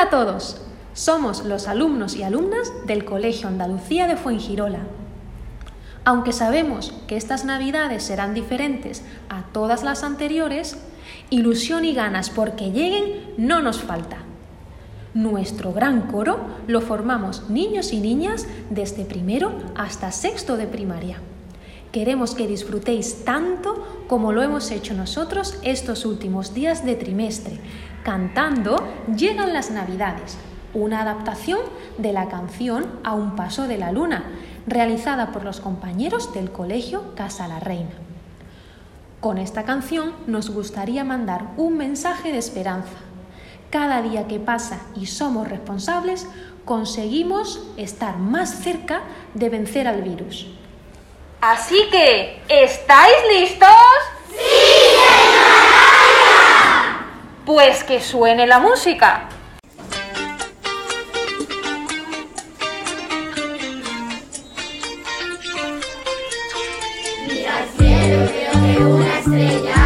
Hola a todos, somos los alumnos y alumnas del Colegio Andalucía de Fuengirola. Aunque sabemos que estas Navidades serán diferentes a todas las anteriores, ilusión y ganas porque lleguen no nos falta. Nuestro gran coro lo formamos niños y niñas desde primero hasta sexto de primaria. Queremos que disfrutéis tanto como lo hemos hecho nosotros estos últimos días de trimestre, cantando Llegan las Navidades, una adaptación de la canción A un paso de la Luna, realizada por los compañeros del colegio Casa la Reina. Con esta canción nos gustaría mandar un mensaje de esperanza. Cada día que pasa y somos responsables, conseguimos estar más cerca de vencer al virus. Así que, ¿estáis listos? ¡Sí, señora! Pues que suene la música. Mira al cielo, veo que una estrella.